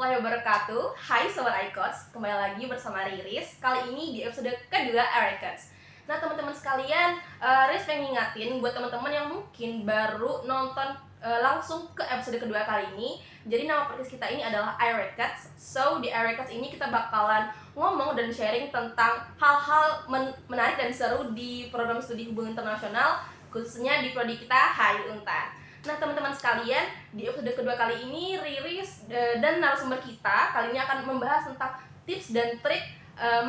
warahmatullahi wabarakatuh. Hai Sobat Icats, kembali lagi bersama Riris. Kali ini di episode kedua Icats. Nah teman-teman sekalian, Riris pengen ngingatin buat teman-teman yang mungkin baru nonton langsung ke episode kedua kali ini. Jadi nama podcast kita ini adalah Icats. So di Icats ini kita bakalan ngomong dan sharing tentang hal-hal menarik dan seru di program studi hubungan internasional, khususnya di prodi kita HI Untar. Nah teman-teman sekalian, di episode kedua kali ini Riris dan narasumber kita kali ini akan membahas tentang tips dan trik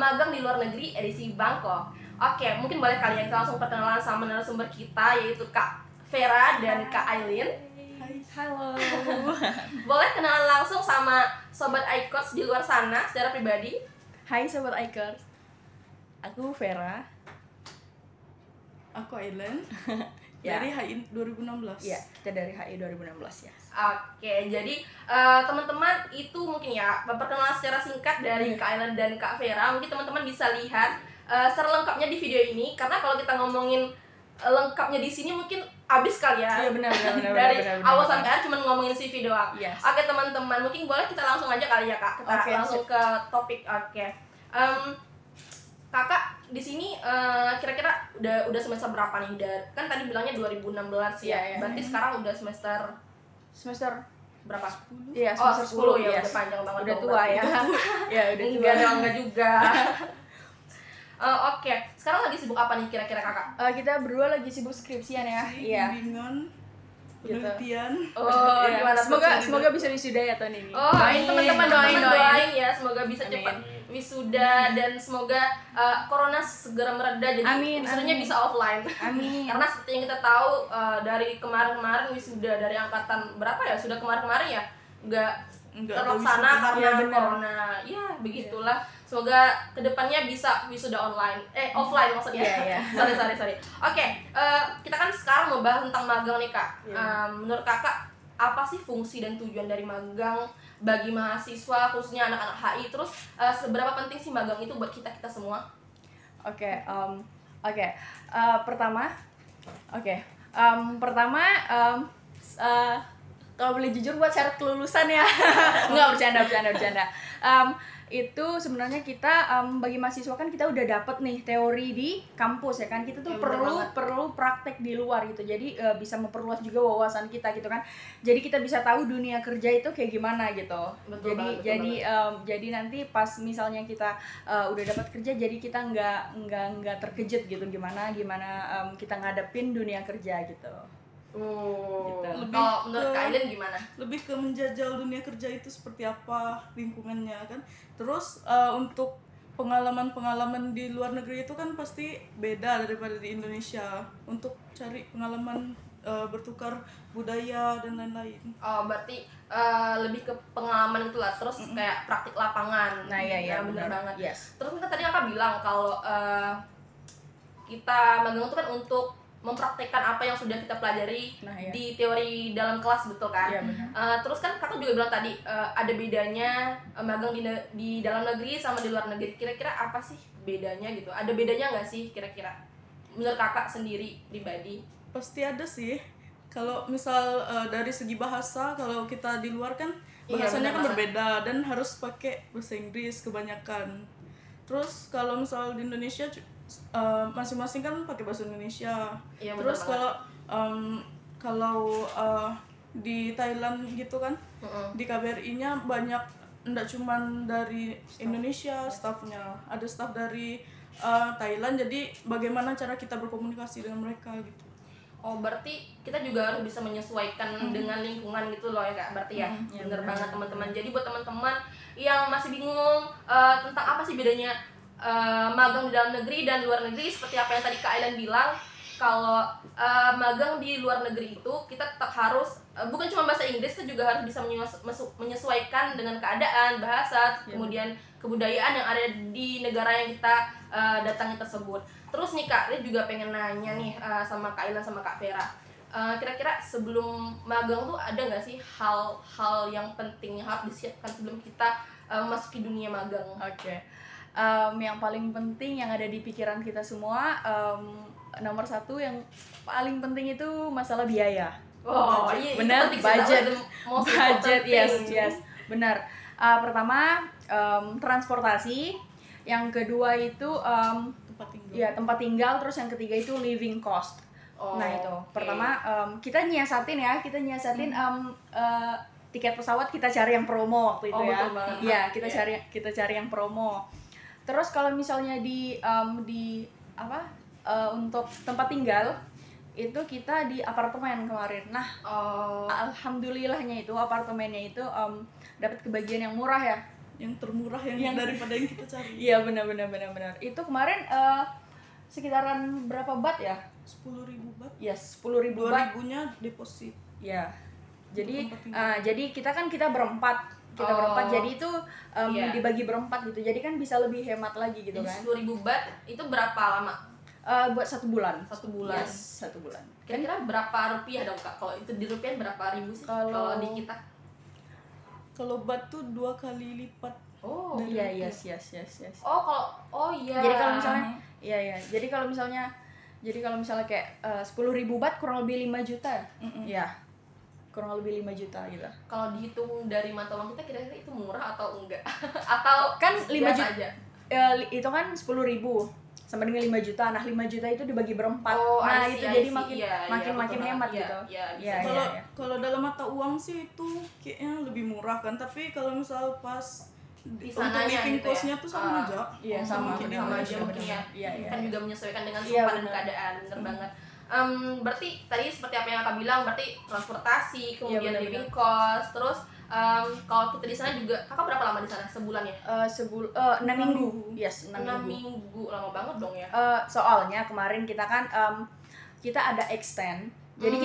magang di luar negeri edisi Bangkok. Oke, mungkin boleh kalian langsung perkenalan sama narasumber kita, yaitu Kak Vera dan Kak Aileen. Halo. Boleh kenalan langsung sama Sobat Icats di luar sana secara pribadi. Hai Sobat Icats, aku Vera. Aku Aileen. Ya. Dari HI 2016. Iya, kita dari HI 2016 ya. Oke, jadi teman-teman itu mungkin ya perkenalan secara singkat dari Kak Aileen dan Kak Vera. Mungkin teman-teman bisa lihat secara lengkapnya di video ini, karena kalau kita ngomongin lengkapnya di sini mungkin abis kali ya. Iya benar. Dari awal sampai akhir cuma ngomongin CV doang. Yes. Oke teman-teman, mungkin boleh kita langsung aja kali ya Kak. Kita langsung ke topik. Oke. Kakak di sini kira-kira udah semester berapa nih? Kan tadi bilangnya 2016 ya. Yeah, berarti sekarang udah semester berapa? 10. Iya, semester 10 ya. Yes. Udah panjang banget. Udah tua ya. Ya, udah tua. Enggak juga. Oke. Sekarang lagi sibuk apa nih kira-kira Kakak? Kita berdua lagi sibuk skripsian ya. Iya. Bimbingan penelitian. Oh, gimana? Semoga bisa wisuda ya tahun ini. Oh, doain teman-teman, doain ya, semoga bisa cepat wisuda dan semoga corona segera mereda jadi wisudanya bisa offline. Amin. Karena seperti yang kita tahu dari kemarin-kemarin wisuda dari angkatan berapa ya? Sudah kemarin-kemarin ya? Enggak terlaksana karena corona. Ya, begitulah. Semoga kedepannya bisa wisuda online. Offline maksudnya. Yeah. Sorry. Oke, kita kan sekarang mau bahas tentang magang nih, Kak. Yeah. Menurut Kakak apa sih fungsi dan tujuan dari magang bagi mahasiswa khususnya anak-anak HI, terus seberapa penting sih magang itu buat kita semua? Pertama, kalau boleh jujur buat syarat kelulusan ya. Enggak, bercanda. Itu sebenarnya kita bagi mahasiswa kan kita udah dapet nih teori di kampus ya kan, kita tuh perlu praktek di luar gitu, jadi bisa memperluas juga wawasan kita gitu kan, jadi kita bisa tahu dunia kerja itu kayak gimana gitu. Betul, jadi nanti pas misalnya kita udah dapat kerja, jadi kita nggak terkejut gitu gimana kita ngadepin dunia kerja gitu. Lebih menurut kalian gimana? Lebih ke menjajal dunia kerja itu seperti apa lingkungannya kan. Terus untuk pengalaman-pengalaman di luar negeri itu kan pasti beda daripada di Indonesia. Untuk cari pengalaman bertukar budaya dan lain-lain. Oh, berarti lebih ke pengalaman itulah, terus kayak praktik lapangan. Nah, iya, benar banget. Yes. Terus kan tadi Kakak bilang kalau kita magang itu kan untuk mempraktekkan apa yang sudah kita pelajari di teori dalam kelas, betul kan? Ya, terus kan Kakak juga bilang tadi ada bedanya magang di dalam negeri sama di luar negeri. Kira-kira apa sih bedanya gitu? Ada bedanya nggak sih kira-kira? Menurut Kakak sendiri pribadi? Pasti ada sih. Kalau misal dari segi bahasa, kalau kita di luar kan bahasanya kan berbeda dan harus pakai bahasa Inggris kebanyakan. Terus kalau misal di Indonesia masing-masing kan pakai bahasa Indonesia. Iya, terus kalau di Thailand gitu kan, di KBRI-nya banyak, enggak cuman dari Indonesia staffnya, ada staff dari Thailand. Jadi bagaimana cara kita berkomunikasi dengan mereka gitu. Oh, berarti kita juga harus bisa menyesuaikan dengan lingkungan gitu loh ya Kak, berarti ya. Bener banget teman-teman. Jadi buat teman-teman yang masih bingung tentang apa sih bedanya magang di dalam negeri dan luar negeri, seperti apa yang tadi Kak Aileen bilang, kalau magang di luar negeri itu kita tetap harus bukan cuma bahasa Inggris, kita juga harus bisa menyesuaikan dengan keadaan, bahasa, kemudian kebudayaan yang ada di negara yang kita datangi tersebut. Terus nih Kak, dia juga pengen nanya nih sama Kak Aileen sama Kak Vera, kira-kira sebelum magang tuh ada nggak sih hal-hal yang penting yang harus disiapkan sebelum kita memasuki dunia magang? Oke. Yang paling penting yang ada di pikiran kita semua, nomor satu yang paling penting itu masalah biaya. Benar, budget. Yes, benar. Pertama transportasi, yang kedua itu tempat tinggal, terus yang ketiga itu living cost. Nah itu pertama kita nyiasatin tiket pesawat kita cari yang promo waktu itu cari yang promo. Terus kalau misalnya untuk tempat tinggal itu kita di apartemen kemarin. Nah, alhamdulillahnya itu apartemennya itu dapat kebagian yang murah ya, yang termurah yang daripada yang kita cari. Iya benar. Itu kemarin sekitaran berapa baht ya? 10.000 baht. Yes, 10.000 baht. 2.000-nya deposit. Ya. Jadi kita berempat. Berempat, jadi itu dibagi berempat gitu. Jadi kan bisa lebih hemat lagi gitu kan. 10.000 baht itu berapa lama? Buat 1 bulan. 1 bulan. Yes, 1 bulan. Kira-kira berapa rupiah dong Kak? Kalau itu di rupiah berapa ribu sih? Kalau di kita? Kalau baht tuh 2 kali lipat. Oh, yes. Jadi kalau misalnya Jadi kalau misalnya kayak 10.000 baht kurang lebih 5 juta. Mm-mm. Ya. Kurang lebih 5 juta gitu. Kalau dihitung dari mata uang kita kira-kira itu murah atau enggak? Atau kan 5 juta aja. Itu kan 10.000 sama dengan 5 juta. Nah, 5 juta itu dibagi berempat. Jadi makin hemat gitu. Kalau dalam mata uang sih itu kayaknya lebih murah kan, tapi kalau misal pas untuk living cost-nya tuh sama aja. Iya, sama aja mungkin ya. Kan juga menyesuaikan dengan sumber dan keadaan, bener banget. Berarti tadi seperti apa yang Kak bilang, berarti transportasi, kemudian living cost, terus kalau kita di sana juga, Kakak berapa lama di sana? Sebulan ya? 6 minggu. Yes, 6 minggu. Lama banget dong ya. Soalnya kemarin kita kan kita ada extend. Jadi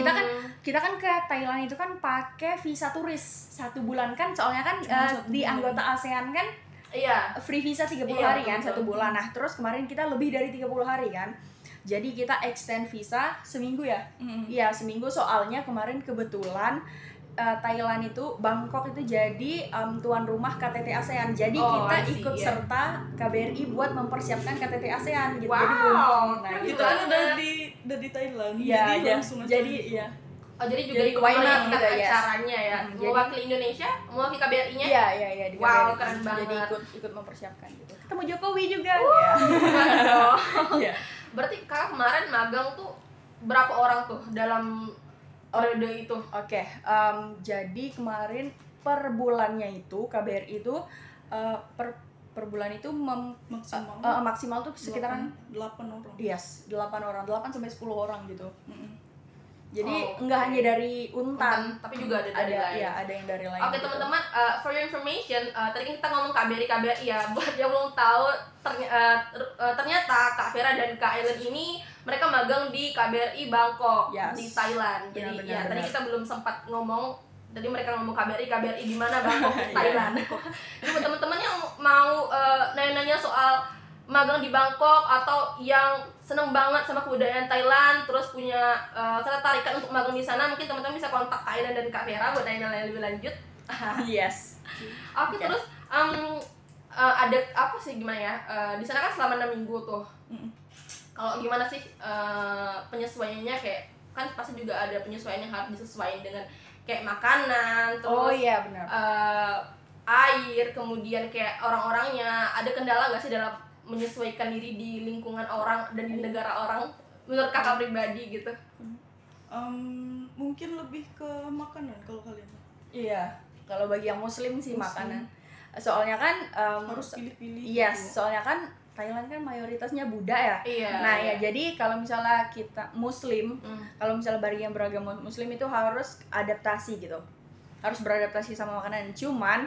kita kan ke Thailand itu kan pakai visa turis 1 bulan kan, soalnya kan di anggota ASEAN kan free visa 30 hari kan, 1 bulan. Nah, terus kemarin kita lebih dari 30 hari kan. Jadi kita extend visa seminggu ya? Iya, seminggu, soalnya kemarin kebetulan Thailand itu, Bangkok itu jadi tuan rumah KTT ASEAN. Jadi kita ikut serta KBRI buat mempersiapkan KTT ASEAN gitu. Wow, jadi Bangkok. Nah, kita kan udah di Thailand. Jadi langsung aja. Jadi juga dikeluarkan acaranya ya. Mewakili Indonesia, mewakili KBRI-nya. Iya, di KBRI. Wow, keren banget. Jadi ikut mempersiapkan gitu. Ketemu Jokowi juga ya. Iya. Berarti Kak kemarin magang tuh berapa orang tuh dalam periode itu? Oke. Jadi kemarin per bulannya itu KBRI itu per bulan itu maksimal tuh sekitaran 8 orang. Yes, 8 orang, 8 sampai 10 orang gitu. Mm-hmm. Jadi enggak hanya dari Untan, tapi juga ada dari lain. Iya, ada yang dari lain. Oke, teman-teman, for your information, tadi kan kita ngomong KBRI ya, buat yang belum tahu ternyata Kak Vera dan Kak Aileen ini mereka magang di KBRI Bangkok di Thailand. Jadi benar. Tadi kita belum sempat ngomong, tadi mereka ngomong KBRI di mana Bangkok di Thailand. Jadi buat teman-teman yang mau nanya-nanya soal magang di Bangkok atau yang seneng banget sama kebudayaan Thailand terus punya ketertarikan untuk magang di sana, mungkin teman-teman bisa kontak Kak Aileen dan Kak Vera buat nanya lebih lanjut. Yes. Oke. Terus ada apa sih, gimana ya, di sana kan selama 6 minggu tuh. Kalau gimana sih penyesuaiannya, kayak kan pasti juga ada penyesuaian yang harus disesuaikan dengan kayak makanan, terus air, kemudian kayak orang-orangnya. Ada kendala nggak sih dalam menyesuaikan diri di lingkungan orang dan di negara orang, menurut Kakak pribadi gitu? Mungkin lebih ke makanan kalau kalian. Iya, kalau bagi yang muslim sih makanan. Soalnya kan harus pilih-pilih. Yes, gitu. Soalnya kan Thailand kan mayoritasnya Buddha ya. Jadi kalau misalnya kita muslim, kalau misalnya bagi yang beragama muslim itu harus adaptasi gitu. Harus beradaptasi sama makanan. Cuman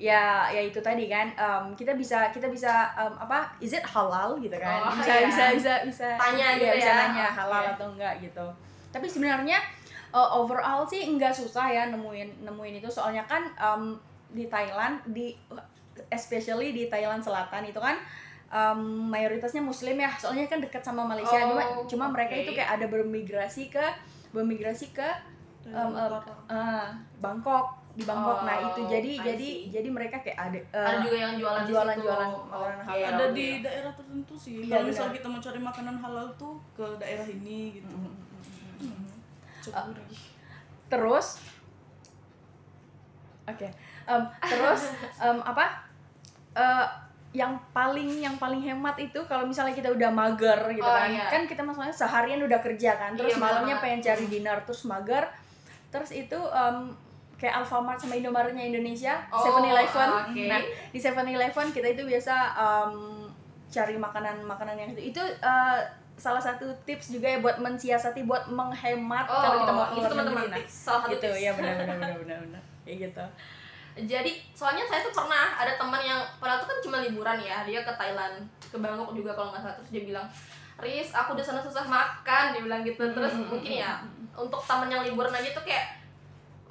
ya itu tadi kan kita bisa is it halal gitu kan, bisa tanya gitu ya, bisa nanya halal atau enggak gitu. Tapi sebenarnya overall sih enggak susah ya nemuin itu, soalnya kan di Thailand, especially di Thailand Selatan itu kan mayoritasnya muslim ya, soalnya kan dekat sama Malaysia. Cuma mereka itu kayak ada bermigrasi ke Bangkok. Di Bangkok, itu jadi mereka kayak ada juga yang jualan makanan halal. Ada di daerah tertentu sih. Kalau misal kita mau cari makanan halal tuh ke daerah ini gitu. Terus Oke. Terus yang paling hemat itu kalau misalnya kita udah mager gitu kan. Iya. Kan kita masalahnya seharian udah kerja kan, terus iya, malamnya pengen cari dinner terus mager. Terus itu kayak Alfamart sama Indomaretnya Indonesia, 7-Eleven. Okay. Nah, di 7-Eleven kita itu biasa cari makanan-makanan yang itu. Itu salah satu tips juga ya buat mensiasati, buat menghemat kalau kita mau itu teman-teman tips. Salah satu tips. Iya benar. Kayak gitu. Jadi soalnya saya tuh pernah ada teman yang padahal tuh kan cuma liburan ya, dia ke Thailand, ke Bangkok juga kalau nggak salah, terus dia bilang, "Riris, aku udah sana susah makan," dia bilang gitu. Terus mungkin ya untuk teman yang liburan aja tuh kayak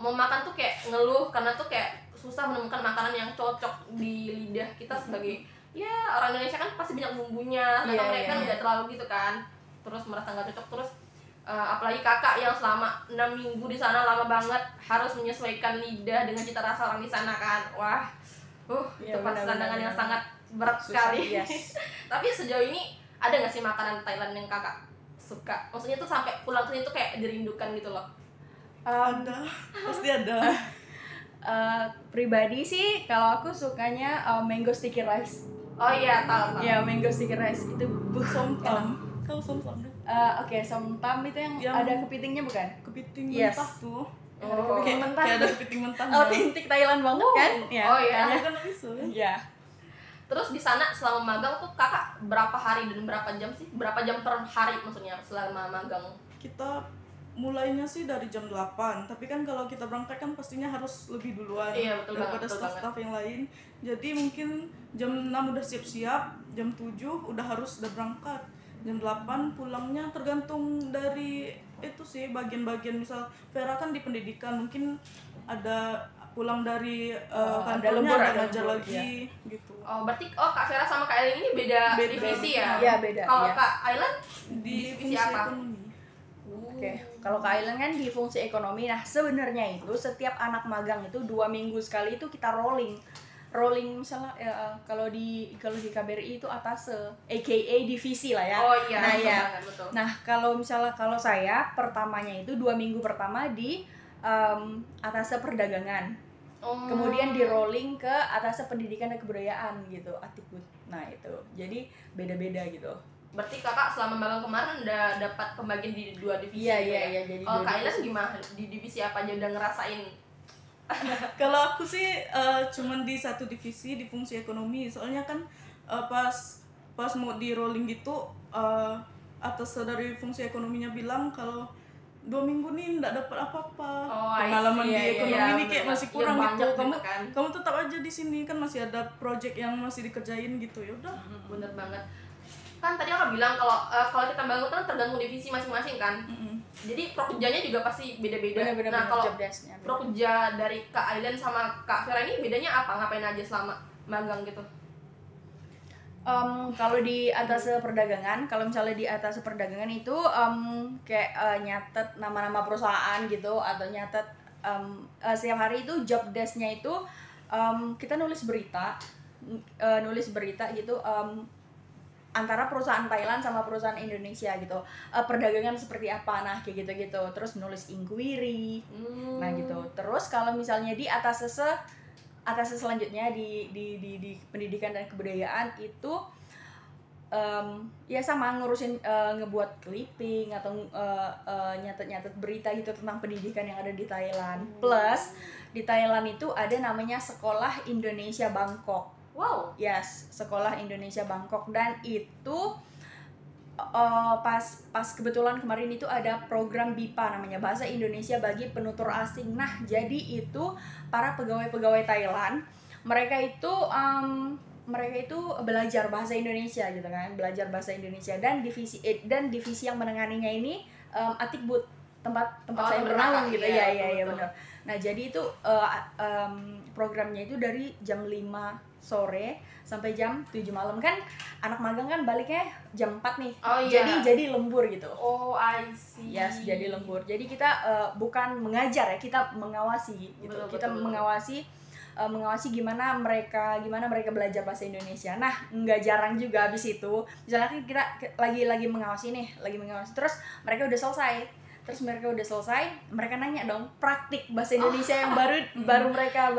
mau makan tuh kayak ngeluh karena tuh kayak susah menemukan makanan yang cocok di lidah kita sebagai ya orang Indonesia kan pasti banyak bumbunya, tapi mereka nggak terlalu gitu kan, terus merasa nggak cocok. Terus apalagi kakak yang selama 6 minggu di sana, lama banget, harus menyesuaikan lidah dengan cita rasa orang di sana kan. Wah, itu pasti tantangan yang sangat berat sekali. Yes. Tapi sejauh ini ada nggak sih makanan Thailand yang kakak suka? Maksudnya tuh sampai pulang ke sini tuh kayak dirindukan gitu loh. Ada, pasti ada. Pribadi sih, kalau aku sukanya mango sticky rice. Oh iya, tahu. Iya, mango sticky rice itu somtam. Kalau somtam. Oke, somtam itu yang ada kepitingnya bukan? Kepiting mentah tuh. Kayak mentah. Kayak ada kepiting mentah. Otentik Thailand banget kan? Ya. Oh iya. Karena kan bisa. Iya. Terus di sana selama magang tuh kakak berapa hari dan berapa jam sih? Berapa jam per hari maksudnya selama magang? Kita mulainya sih dari jam 8, tapi kan kalau kita berangkat kan pastinya harus lebih duluan daripada staff-staff yang lain. Jadi mungkin jam 6 udah siap-siap, jam 7 udah berangkat, jam 8 pulangnya. Tergantung dari itu sih bagian-bagian, misal Vera kan di pendidikan mungkin ada pulang dari kantornya ada ngajar lagi gitu. Berarti Kak Vera sama Kak Aileen ini beda divisi ya? Iya, beda. Kalau Kak Aileen di divisi apa? Ekonomi. Oke, kalau ke Aileen kan di fungsi ekonomi. Nah, sebenarnya itu setiap anak magang itu 2 minggu sekali itu kita rolling misalnya kalau di KBRI itu atase, aka divisi lah ya. Oh iya. Nah, betul, ya. Betul. Nah, kalau misalnya kalau saya pertamanya itu 2 minggu pertama di atase perdagangan, kemudian di rolling ke atase pendidikan dan kebudayaan gitu, Atdikbud. Nah itu, jadi beda-beda gitu. Berarti kakak selama magang kemarin udah dapat pembagian di 2 divisi ya? Iya, jadi Kak Aileen gimana? Di divisi apa aja udah ngerasain? Kalau aku sih cuman di 1 divisi, di fungsi ekonomi. Soalnya kan pas mau di rolling gitu, atas dari fungsi ekonominya bilang kalau 2 minggu nih nggak dapat apa-apa. Pengalaman di ekonomi ini kayak masih kurang gitu. Kamu tetap aja di sini, kan masih ada project yang masih dikerjain gitu. Ya udah, bener banget. Kan tadi aku bilang kalau kita bangun kan tergantung divisi masing-masing kan. Jadi prokerjanya juga pasti beda-beda. Nah, kalau prokerja dari Kak Aileen sama Kak Vera ini bedanya apa? Ngapain aja selama magang gitu? Kalau di atase perdagangan, itu kayak nyatet nama-nama perusahaan gitu, atau nyatet setiap hari itu job desk-nya itu kita nulis berita gitu, antara perusahaan Thailand sama perusahaan Indonesia gitu, perdagangan seperti apa, nah kayak gitu-gitu. Terus nulis inquiry, nah gitu. Terus kalau misalnya di atase selanjutnya di pendidikan dan kebudayaan itu ya sama ngurusin ngebuat clipping atau nyatet-nyatet berita gitu tentang pendidikan yang ada di Thailand. Plus di Thailand itu ada namanya Sekolah Indonesia Bangkok. Wow. Yes, Sekolah Indonesia Bangkok, dan itu pas kebetulan kemarin itu ada program BIPA namanya, Bahasa Indonesia bagi Penutur Asing. Nah, jadi itu para pegawai-pegawai Thailand, mereka itu belajar bahasa Indonesia gitu kan, belajar bahasa Indonesia. Dan divisi yang menenganinya ini Atdikbud, tempat saya bernaung gitu. Iya, benar. Nah, jadi itu programnya itu dari jam 5 sore sampai jam 7 malam. Kan anak magang kan baliknya jam 4 nih. Jadi lembur gitu. Oh, I see. Yes, jadi lembur. Jadi kita bukan mengajar ya, kita mengawasi gitu. Betul, kita betul. Mengawasi gimana mereka belajar bahasa Indonesia. Nah, nggak jarang juga habis itu misalnya kita lagi mengawasi terus mereka udah selesai. Terus mereka udah selesai, mereka nanya dong praktik bahasa Indonesia yang baru mereka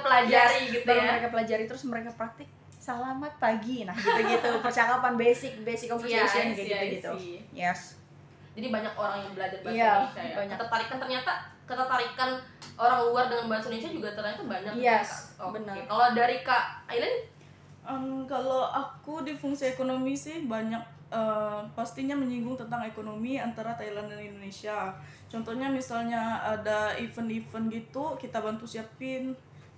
pelajari yes, gitu ya. Baru mereka pelajari terus mereka praktik. Selamat pagi. Nah, gitu-gitu percakapan basic conversation yes, gitu. Yes. Jadi banyak orang yang belajar bahasa Indonesia ya. Ketertarikan orang luar dengan bahasa Indonesia juga ternyata banyak. Yes. Oh, benar. Okay. Kalau dari Kak Aileen? Kalau aku di fungsi ekonomi sih banyak pastinya menyinggung tentang ekonomi antara Thailand dan Indonesia. Contohnya misalnya ada event-event gitu, kita bantu siapin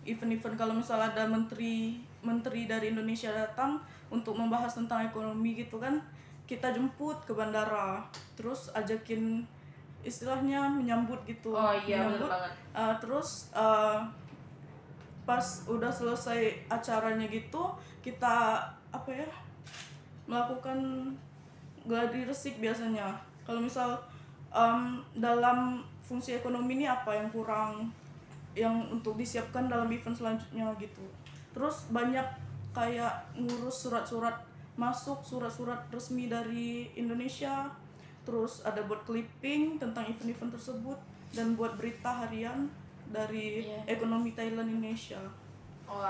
event-event. Kalau misalnya ada menteri dari Indonesia datang untuk membahas tentang ekonomi gitu kan, kita jemput ke bandara, terus ajakin istilahnya menyambut gitu. Oh iya, menyambut, bener banget. Terus pas udah selesai acaranya gitu, kita melakukan gladi resik biasanya. Kalau misal dalam fungsi ekonomi ini apa yang kurang yang untuk disiapkan dalam event selanjutnya gitu. Terus banyak kayak ngurus surat-surat masuk, surat-surat resmi dari Indonesia. Terus ada buat clipping tentang event-event tersebut dan buat berita harian dari ekonomi Thailand Indonesia. Oh,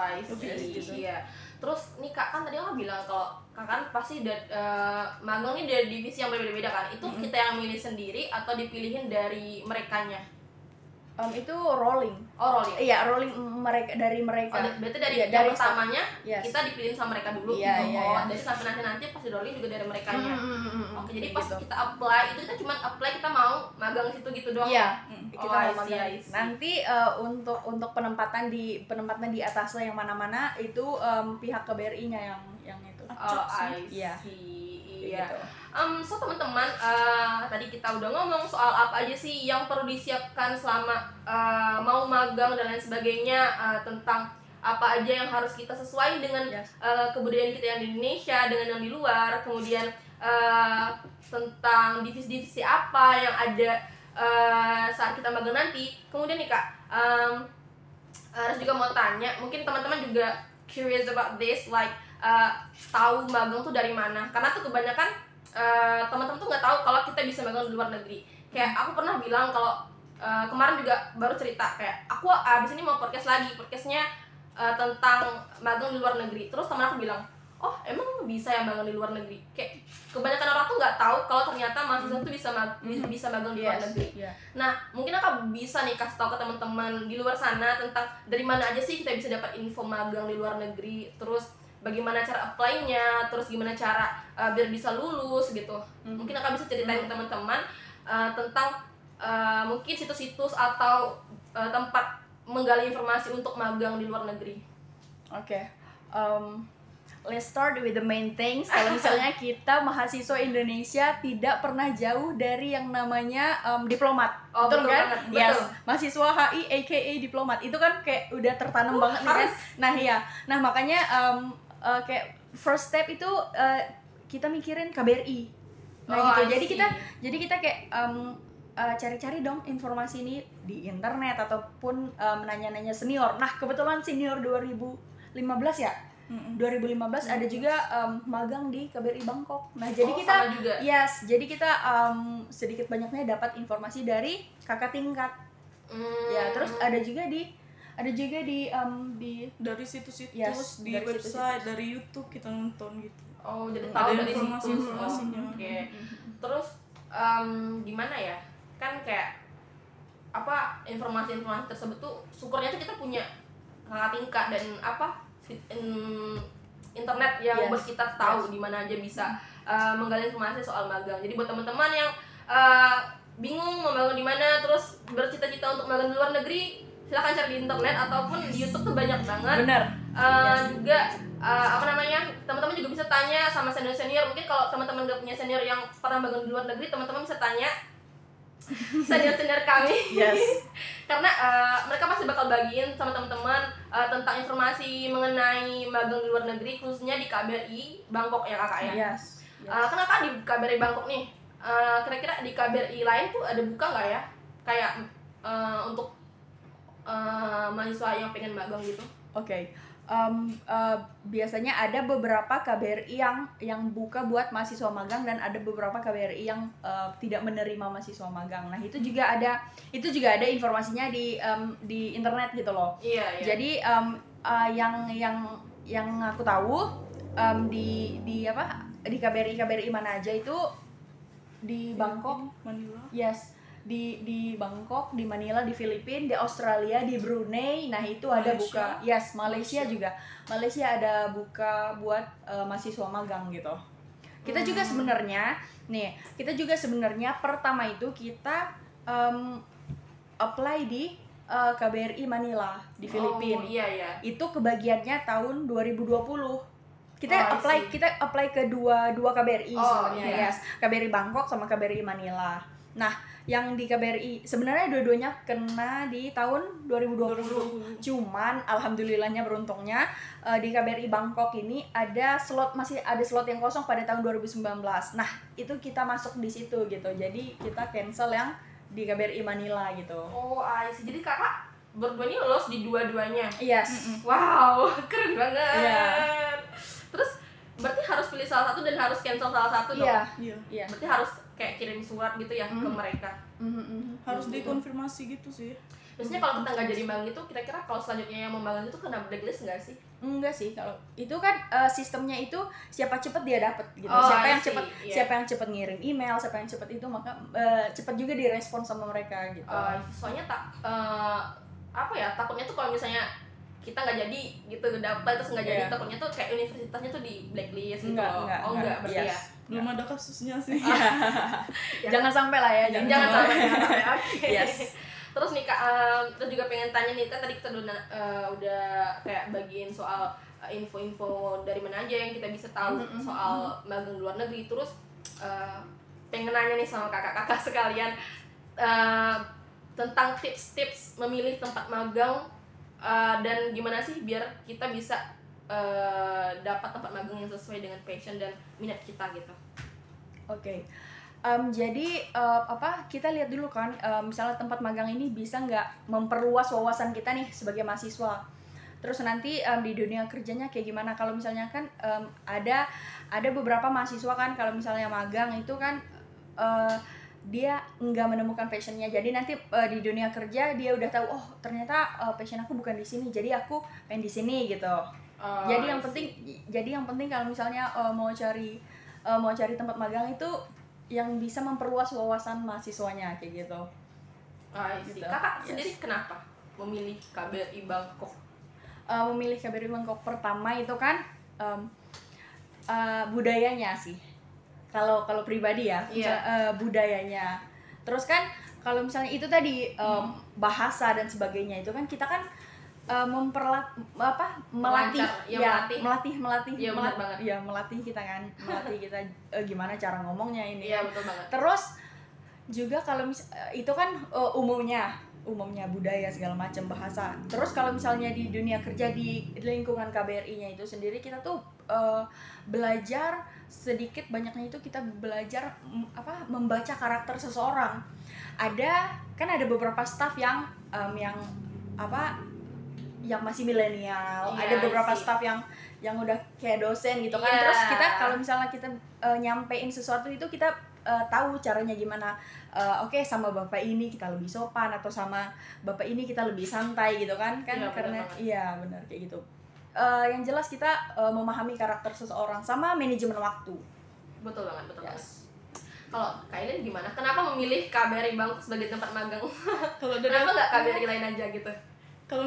iya. Terus nih Kak, kan tadi aku bilang kalau kan pasti magangnya dari divisi yang berbeda-beda kan. Itu kita yang milih sendiri atau dipilihin dari merekanya? Itu rolling. Oh, rolling. Iya, rolling dari mereka. Oh, berarti dari pertamanya kita dipilihin sama mereka dulu. Iya. Jadi sampai nanti pas di rolling juga dari merekanya. Oke, jadi pas gitu. Kita apply itu kita cuma apply kita mau magang situ gitu doang. Iya. Kita mau magang. Nanti untuk penempatan di atasnya yang mana-mana itu pihak KBRI-nya yang itu. Oh, iya. Iya. So teman-teman, tadi kita udah ngomong soal apa aja sih yang perlu disiapkan selama mau magang dan lain sebagainya, tentang apa aja yang harus kita sesuaikan dengan kebudayaan kita yang di Indonesia dengan yang di luar, kemudian tentang divisi-divisi apa yang ada saat kita magang nanti. Kemudian nih Kak, harus juga mau tanya, mungkin teman-teman juga curious about this, like tahu magang tuh dari mana? Karena tuh kebanyakan teman-teman tuh nggak tahu kalau kita bisa magang di luar negeri. Kayak aku pernah bilang kalau kemarin juga baru cerita kayak aku abis ini mau podcast lagi, podcastnya tentang magang di luar negeri. Terus teman aku bilang, oh emang bisa ya magang di luar negeri? Kayak kebanyakan orang tuh nggak tahu kalau ternyata mahasiswa tuh bisa magang di luar negeri. Yeah. Nah mungkin aku bisa nih kasih tahu ke teman-teman di luar sana tentang dari mana aja sih kita bisa dapat info magang di luar negeri. Terus bagaimana cara apply-nya, terus gimana cara biar bisa lulus gitu. Mungkin akan bisa ceritain ke teman-teman tentang mungkin situs-situs atau tempat menggali informasi untuk magang di luar negeri. Oke. Let's start with the main things. Kalau misalnya kita mahasiswa Indonesia tidak pernah jauh dari yang namanya diplomat. Oh, betul kan? Banget. Yes. Betul. Mahasiswa HI aka diplomat. Itu kan kayak udah tertanam banget nih kan. Nah, iya. Nah, makanya kayak first step itu kita mikirin KBRI. Nah, gitu. Jadi kita kayak cari-cari dong informasi ini di internet ataupun nanya-nanya senior. Nah, kebetulan senior 2015 ya. 2015 ada juga magang di KBRI Bangkok. Nah, jadi kita sedikit banyaknya dapat informasi dari kakak tingkat. Ya, terus ada juga di dari situs-situs, di dari website, situs-situs. Dari YouTube kita nonton gitu. Oh, jadi tahu dari informasinya. Okay. Terus gimana ya? Kan kayak apa informasi-informasi tersebut tuh syukurnya tuh kita punya kakak tingkat dan internet yang buat kita tahu di mana aja bisa menggali informasi soal magang. Jadi buat teman-teman yang bingung mau magang di mana, terus bercita-cita untuk magang di luar negeri, silakan cari di internet ataupun di YouTube tuh banyak banget. Benar. Juga teman-teman juga bisa tanya sama senior-senior. Mungkin kalau teman-teman nggak punya senior yang pernah magang di luar negeri, teman-teman bisa tanya senior-senior kami. Karena mereka pasti bakal bagiin sama teman-teman tentang informasi mengenai magang di luar negeri, khususnya di KBRI Bangkok ya Kakak ya. Kenapa di KBRI Bangkok nih? Kira-kira di KBRI lain tuh ada buka nggak ya? Kayak untuk mahasiswa yang pengen magang gitu. Oke. biasanya ada beberapa KBRI yang buka buat mahasiswa magang dan ada beberapa KBRI yang tidak menerima mahasiswa magang. Nah, itu juga ada informasinya di internet gitu loh. Iya, iya. Jadi yang aku tahu di KBRI mana aja itu di Bangkok, Manila. Yes. Di Bangkok, di Manila, di Filipina, di Australia, di Brunei. Nah, itu Malaysia. Ada buka. Yes, Malaysia juga. Malaysia ada buka buat mahasiswa magang gitu. Kita juga sebenarnya pertama itu kita apply di KBRI Manila di Filipina. Oh, iya. Itu kebagiannya tahun 2020. Kita apply ke dua KBRI sebenarnya. Iya. Yes, KBRI Bangkok sama KBRI Manila. Nah, yang di KBRI sebenarnya dua-duanya kena di tahun 2020. Cuman alhamdulillahnya beruntungnya di KBRI Bangkok ini masih ada slot yang kosong pada tahun 2019. Nah, itu kita masuk di situ gitu. Jadi kita cancel yang di KBRI Manila gitu. Oh, jadi kakak berdua ini lolos di dua-duanya. Yes. Mm-mm. Wow, keren banget. Yeah. Terus berarti harus pilih salah satu dan harus cancel salah satu dong. Iya. Yeah. Yeah. Berarti harus kayak kirim surat gitu ya ke mereka. Harus dikonfirmasi gitu sih. Biasanya kalau kita nggak jadi magang itu, kira-kira kalau selanjutnya yang mau magang itu kena blacklist nggak sih? Enggak sih, kalau itu kan sistemnya itu siapa cepet dia dapat gitu. Siapa yang cepet ngirim email, siapa yang cepet itu maka cepet juga direspon sama mereka gitu. Soalnya takutnya tuh kalau misalnya kita nggak jadi gitu dapat terus nggak jadi, takutnya tuh kayak universitasnya tuh di blacklist gitu. Enggak berarti yes. Ya. Belum ada kasusnya sih. Jangan sampai lah ya. Jangan sampai. Okay. Yes. Terus nih Kak, terus juga pengen tanya nih, kan tadi kita udah kayak bagiin soal info-info dari mana aja yang kita bisa tahu soal magang luar negeri. Terus pengen nanya nih sama kakak-kakak sekalian tentang tips-tips memilih tempat magang dan gimana sih biar kita bisa dapat tempat magang yang sesuai dengan passion dan minat kita gitu. Oke. Jadi kita lihat dulu kan misalnya tempat magang ini bisa nggak memperluas wawasan kita nih sebagai mahasiswa. Terus nanti di dunia kerjanya kayak gimana? Kalau misalnya kan ada beberapa mahasiswa kan kalau misalnya magang itu kan dia nggak menemukan passionnya, jadi nanti di dunia kerja dia udah tahu ternyata passion aku bukan di sini, jadi aku pengen di sini gitu. Jadi yang penting kalau misalnya mau cari tempat magang itu yang bisa memperluas wawasan mahasiswanya kayak gitu. Gitu. Kakak sendiri kenapa memilih KBRI Bangkok? Memilih KBRI Bangkok pertama itu kan budayanya sih. Kalau pribadi ya, budayanya. Terus kan kalau misalnya itu tadi bahasa dan sebagainya itu kan kita kan melatih kita gimana cara ngomongnya ini. Iya, betul banget. Terus juga kalau itu kan umumnya budaya segala macam bahasa. Terus kalau misalnya di dunia kerja di lingkungan KBRI-nya itu sendiri kita tuh belajar sedikit banyaknya itu kita belajar membaca karakter seseorang. Ada beberapa staff yang masih milenial, ada beberapa staff yang udah kayak dosen gitu kan. Terus kita kalau misalnya kita nyampein sesuatu itu kita tahu caranya gimana. Oke, sama bapak ini kita lebih sopan atau sama bapak ini kita lebih santai gitu kan ya, karena benar kayak gitu. Yang jelas kita memahami karakter seseorang sama manajemen waktu. Betul banget, betul. Yes. Kalau Kak Aileen gimana? Kenapa memilih KBRI Bangkok sebagai tempat magang? Kenapa nggak KBRI lain aja gitu? Kalau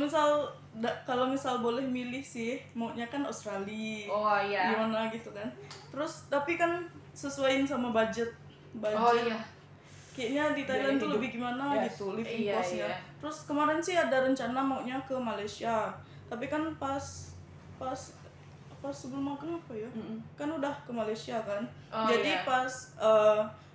misal boleh milih sih, maunya kan Australia. Oh iya. Gimana gitu kan? Terus tapi kan sesuaiin sama budget. Oh iya. Kayaknya di Thailand tuh lebih gimana gitu, living cost ya. Terus kemarin sih ada rencana maunya ke Malaysia. Tapi kan pas sebelum makan apa ya? Kan udah ke Malaysia kan. Oh, jadi pas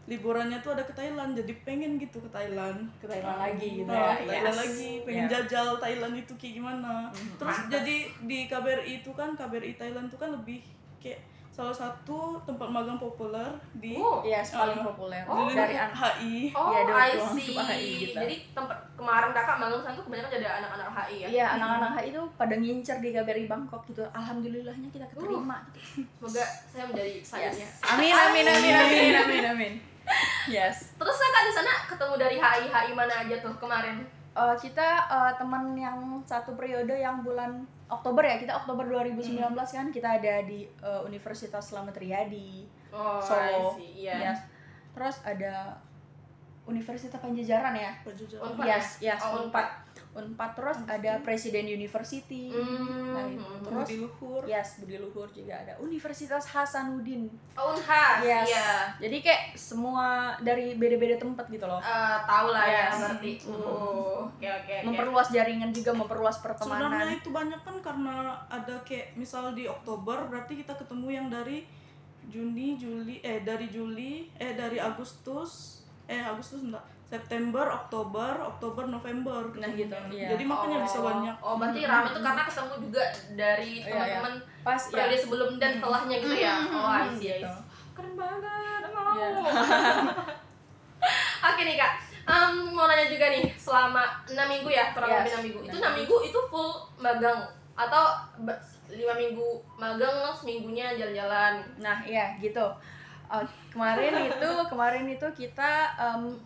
liburannya tuh ada ke Thailand, jadi pengen gitu ke Thailand lagi gitu. Lagi pengen jajal Thailand itu kayak gimana. Terus jadi di KBRI itu kan, KBRI Thailand tuh kan lebih kayak salah satu tempat magang populer di yes, paling populer dari HI. HI. Jadi tempat kemarin kakak magang sana tuh kebanyakan ada anak-anak HI ya. Iya, anak-anak HI itu pada ngincer di KBRI Bangkok gitu. Alhamdulillahnya kita keterima. Semoga saya menjadi sayangnya. Amin. Yes. Terus kakak di sana ketemu dari HI mana aja tuh kemarin? Kita teman yang satu periode yang bulan Oktober ya, kita Oktober 2019 kan kita ada di Universitas Slamet Riyadi Solo. Yes. Terus ada Universitas Padjadjaran ya? Padjadjaran. Yes. Unpad. Terus ada Presiden University. Terus Budi Luhur. Yes, Budi Luhur juga ada. Universitas Hasanuddin. Unhas. Yes. Yeah. Jadi kayak semua dari beda-beda tempat gitu loh. Tahu lah ya, ngerti. Oke. Memperluas jaringan juga, memperluas pertemanan. Sebenarnya itu banyak kan karena ada kayak misal di Oktober berarti kita ketemu yang dari dari September, Oktober, November gitu. Nah gitu. Iya. Jadi makanya bisa banyak. Berarti ramai itu karena ketemu juga dari teman-teman pas periode sebelum dan setelahnya gitu ya. Gitu. Keren banget. Oke nih Kak. Mau nanya juga nih, selama 6 minggu ya, kurang lebih 6 minggu. Itu 6 minggu itu full magang atau 5 minggu magang, seminggunya jalan-jalan. Nah, iya gitu. Kemarin itu kita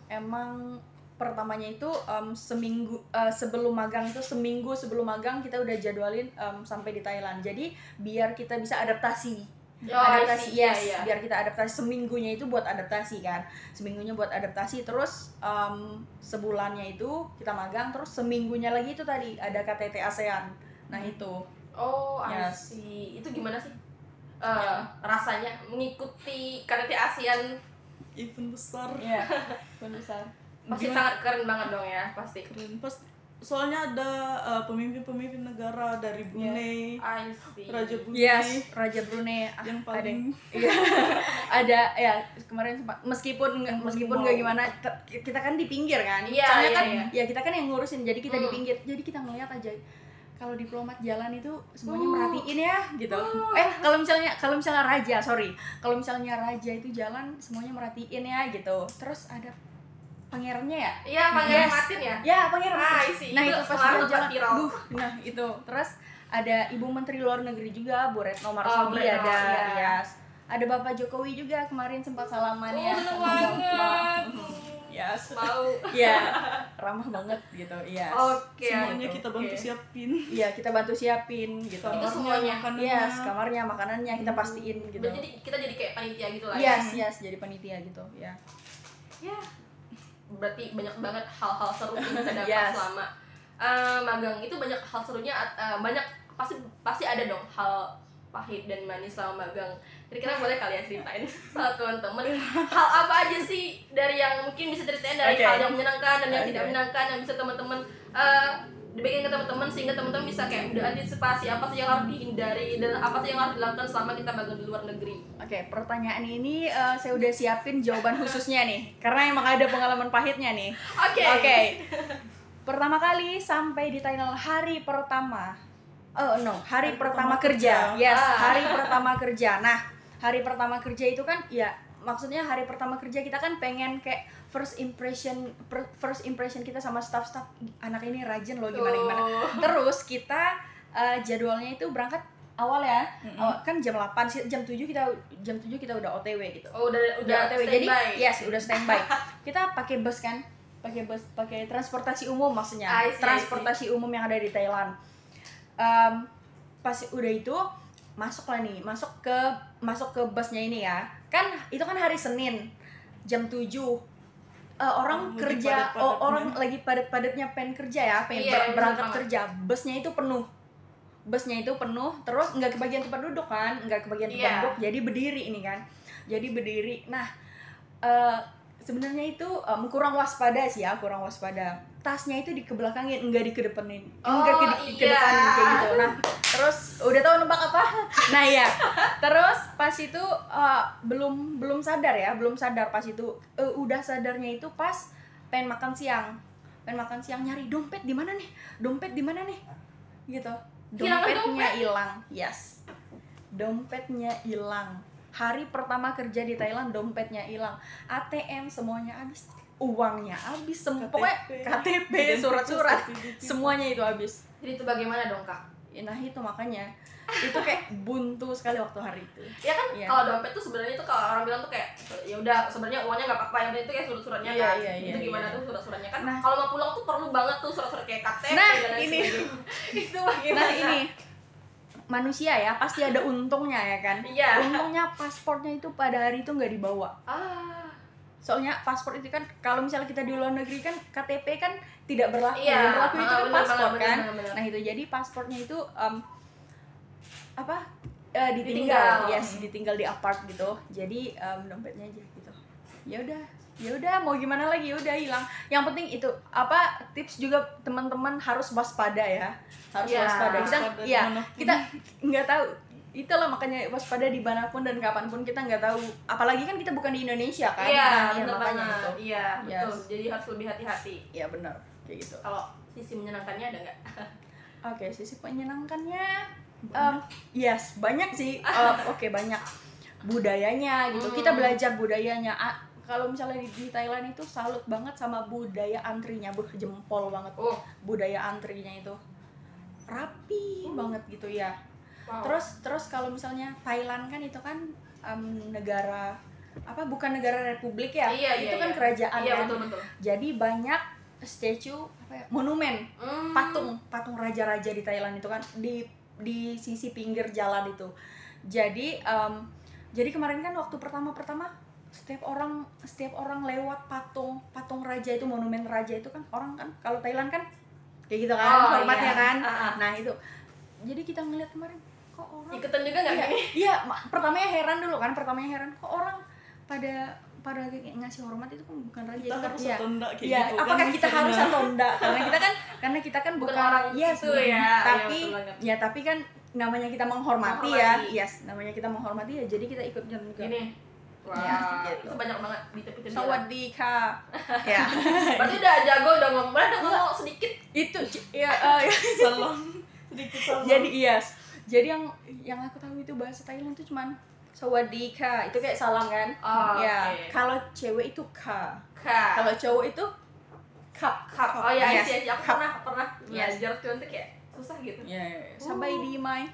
emang pertamanya itu seminggu sebelum magang itu seminggu sebelum magang kita udah jadwalin sampai di Thailand. Jadi biar kita bisa adaptasi. Biar kita adaptasi seminggunya itu buat adaptasi kan. Seminggunya buat adaptasi terus sebulannya itu kita magang terus seminggunya lagi itu tadi ada KTT ASEAN. Nah itu. Itu gimana sih? Rasanya mengikuti KTT ASEAN event besar. Iya, event besar. Pasti sangat keren banget dong ya, pasti. Keren. Pas soalnya ada pemimpin-pemimpin negara dari Brunei, Raja Brunei yang paling ada kemarin sempat meskipun nggak gimana kita kan di pinggir kan. Soalnya kita kan yang ngurusin jadi kita di pinggir. Jadi kita ngeliat aja kalau diplomat jalan itu semuanya merhatiin ya gitu. Kalau misalnya raja itu jalan semuanya merhatiin ya gitu. Terus ada pangerannya ya? Iya, pangeran Martin ya? Iya, pangeran. Nah, itu pas dia jalan. Nah, itu. Terus ada Ibu Menteri Luar Negeri juga, Bu Retno Marsudi ada. Ada Bapak Jokowi juga kemarin sempat salaman ya. Ramah banget gitu. Semuanya gitu. Kita bantu siapin. Iya, kita bantu siapin gitu. Itu semuanya makanannya. Kamarnya, makanannya kita pastiin gitu. Jadi kita jadi kayak panitia gitu lah. Jadi panitia gitu, ya. Berarti banyak banget hal-hal seru yang kita dapat selama magang. Itu banyak hal serunya, banyak pasti ada dong hal pahit dan manis selama magang. Kira-kira boleh kalian ceritain sama teman-teman hal apa aja sih dari yang mungkin bisa ceritain dari hal yang menyenangkan dan yang tidak menyenangkan yang bisa teman-teman dibagikan ke teman-teman sehingga teman-teman bisa kayak udah antisipasi apa sih yang harus dihindari dan apa sih yang harus dilakukan selama kita magang di luar negeri. Pertanyaan ini saya udah siapin jawaban khususnya nih karena emang ada pengalaman pahitnya nih. Oke. Pertama kali sampai di Thailand hari pertama kerja. Nah, hari pertama kerja itu kan ya maksudnya hari pertama kerja kita kan pengen kayak first impression kita sama staff anak ini rajin loh gimana. Terus kita jadwalnya itu berangkat awal ya. Kan jam 8, jam 7 kita udah OTW gitu. Udah OTW. Jadi udah standby. Kita pakai bus kan? Pakai transportasi umum maksudnya. Transportasi umum yang ada di Thailand. Pas udah itu masuk ke busnya ini ya kan itu kan hari Senin jam 7 orang kerja orang lagi padat-padatnya berangkat kerja busnya itu penuh terus nggak kebagian tempat duduk kan jadi berdiri ini kan nah sebenarnya itu kurang waspada sih ya tasnya itu dikebelakangin enggak dikedepanin kayak gitu. Nah terus udah tahu nembak apa? Nah ya terus pas itu belum sadar pas itu udah sadarnya itu pas pengen makan siang nyari dompet di mana nih gitu dompetnya hilang dompetnya hilang. Hari pertama kerja di Thailand dompetnya hilang, ATM semuanya habis, uangnya habis, pokoknya KTP, surat-surat, semuanya itu habis. Jadi itu bagaimana dong Kak? Nah itu makanya itu kayak buntu sekali waktu hari itu. Ya kan ya. Kalau dompet tuh sebenarnya itu kalau orang bilang tuh kayak ya udah sebenarnya uangnya nggak apa-apa, yang penting itu kayak surat-suratnya ya, kan. Ya, itu ya, gimana ya. Tuh surat-suratnya kan. Nah, kalau mau pulang tuh perlu banget tuh surat-surat kayak KTP dan sebagainya. Itu bagaimana? Nah ini manusia ya pasti ada untungnya ya kan. Iya. Untungnya pasportnya itu pada hari itu nggak dibawa. Soalnya paspor itu kan kalau misalnya kita di luar negeri kan KTP kan tidak berlaku, yang berlaku itu kan paspor kan. Bener. Nah itu jadi paspornya itu ditinggal. Yes, ditinggal di apart gitu. Jadi dompetnya aja gitu. Ya udah mau gimana lagi, udah hilang. Yang penting itu tips juga teman-teman harus waspada ya. Kita nggak tahu. Itulah makanya waspada dimanapun dan kapanpun, kita nggak tahu, apalagi kan kita bukan di Indonesia kan. Betul, jadi harus lebih hati-hati. Iya benar, kayak gitu. Kalau sisi menyenangkannya ada nggak? Oke, sisi menyenangkannya banyak sih. Banyak budayanya gitu. Kita belajar budayanya. Kalau misalnya di Thailand itu salut banget sama budaya antrinya, berjempol banget. Budaya antrinya itu rapi banget gitu ya. Wow. Terus kalau misalnya Thailand kan itu kan negara bukan negara republik ya? Iya, kerajaan kan. Betul. Jadi banyak statue monumen, patung raja-raja di Thailand itu kan di sisi pinggir jalan itu. Jadi kemarin kan waktu pertama setiap orang lewat patung raja itu, monumen raja itu kan, orang kan kalau Thailand kan kayak gitu kan hormatnya kan. Nah itu. Jadi kita ngeliat kemarin kok orang ikutan juga nggak ini? Pertamanya heran kok orang pada ngasih hormat itu kan bukan raja, kita harus atau enggak kayak gitu. Apakah kita harus atau enggak? Karena kita kan bukan orang itu ya. Tapi kan namanya kita menghormati ya. Jadi kita ikut juga. Ini. Wow, gitu. Itu banyak banget di tepi-tepi. Sawadika. Ya. Berarti udah jago, udah ngomong sedikit. Itu Salon. Jadi jadi yang aku tahu itu bahasa Thailand itu cuman sawadika, itu kayak salam kan. Kalau cewek itu ka. Kalau cowok itu kap. Aku pernah belajar cuman tuh kayak susah gitu. Sampai di mai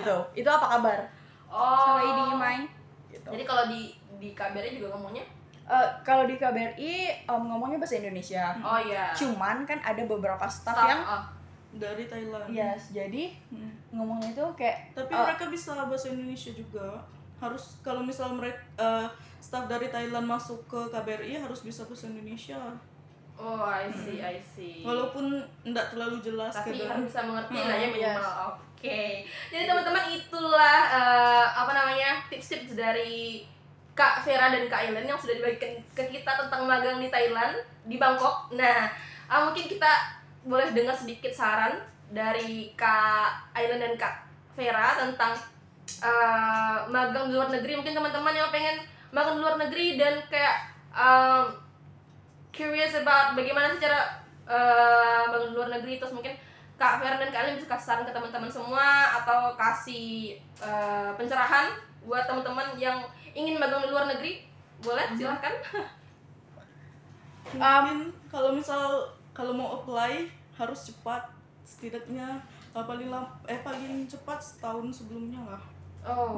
gitu. Itu apa kabar? Sampai di mai gitu. Jadi kalau di KBRI juga ngomongnya? Kalau di KBRI ngomongnya bahasa Indonesia. Cuman kan ada beberapa staff yang dari Thailand. Jadi ngomongnya itu kayak. Tapi mereka bisa bahasa Indonesia juga. Harus kalau misal mereka staff dari Thailand masuk ke KBRI harus bisa bahasa Indonesia. I see. Walaupun enggak terlalu jelas. Tapi harus bisa mengerti lah ya minimal. Oke. Jadi teman-teman itulah tips-tips dari Kak Vera dan Kak Aileen yang sudah dibagikan ke kita tentang magang di Thailand, di Bangkok. Nah, mungkin kita boleh dengar sedikit saran dari Kak Aileen dan Kak Vera tentang magang di luar negeri. Mungkin teman-teman yang pengen magang di luar negeri dan kayak curious about bagaimana sih cara magang di luar negeri, terus mungkin Kak Vera dan Kak Aileen bisa kasih saran ke teman-teman semua atau kasih pencerahan buat teman-teman yang ingin magang di luar negeri. Boleh, silahkan. Mungkin kalau mau apply harus cepat, setidaknya paling cepat setahun sebelumnya lah.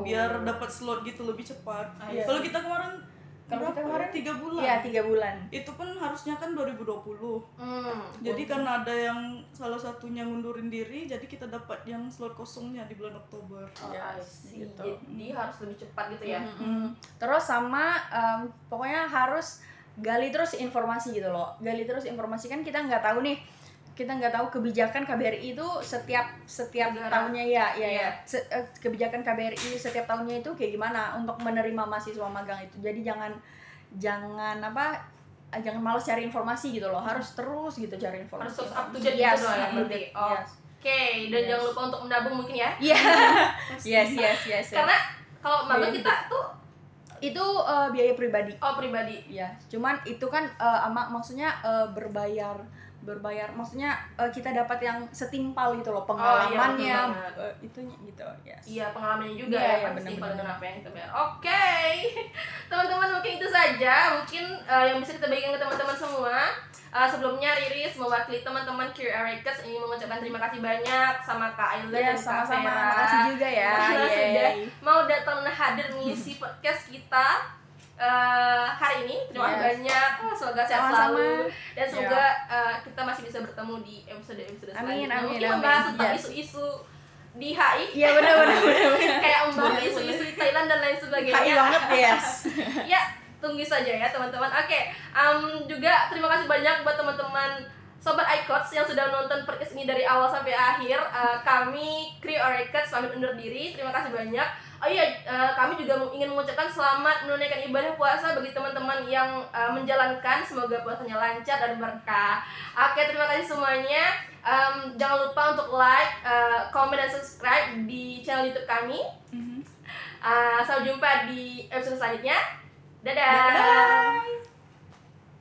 Biar dapat slot gitu lebih cepat. Kalau kita kemarin berapa? 3 bulan. Iya, 3 bulan. Itu pun harusnya kan 2020. Jadi karena ada yang salah satunya ngundurin diri, jadi kita dapat yang slot kosongnya di bulan Oktober. Gitu. Jadi harus lebih cepat gitu ya. Terus sama pokoknya harus gali terus informasi kan kita nggak tahu kebijakan KBRI itu setiap tahunnya kebijakan KBRI setiap tahunnya itu kayak gimana untuk menerima mahasiswa magang itu. Jadi jangan malas cari informasi gitu loh, harus terus gitu cari informasi, harus terus up to date gitu ya. Dan jangan lupa untuk menabung mungkin ya. Yes. Karena kalau magang kita tuh itu biaya pribadi. Cuman itu kan maksudnya berbayar berbayar, maksudnya kita dapat yang setimpal gitu loh, pengalamannya, itunya gitu. Yes. Iya, pengalamannya juga ya, setimpal dengan apa yang kita bayar. Oke, teman-teman mungkin itu saja, mungkin yang bisa kita bagikan ke teman-teman semua. Sebelumnya Riris mewakili teman-teman KBRI Icats ingin mengucapkan terima kasih banyak sama Kak Aileen dan Kak Vera. Terima kasih juga ya. Sudah mau datang hadir mengisi podcast kita. Hari ini terima kasih banyak, semoga sehat selalu dan semoga kita masih bisa bertemu di episode-episode selanjutnya. Mungkin membahas tentang isu-isu di HI. Iya benar. Kayak membahas isu-isu di Thailand dan lain sebagainya. HI banget yes. Ya, tunggu saja ya teman-teman. Oke, juga terima kasih banyak buat teman-teman Sobat Icats yang sudah menonton podcast ini dari awal sampai akhir. Kami KBRI Icats pamit undur diri. Terima kasih banyak. Oh iya, kami juga ingin mengucapkan selamat menunaikan ibadah puasa bagi teman-teman yang menjalankan. Semoga puasanya lancar dan berkah. Oke, terima kasih semuanya. Jangan lupa untuk like, komen, dan subscribe di channel YouTube kami. Sampai jumpa di episode selanjutnya. Dadah.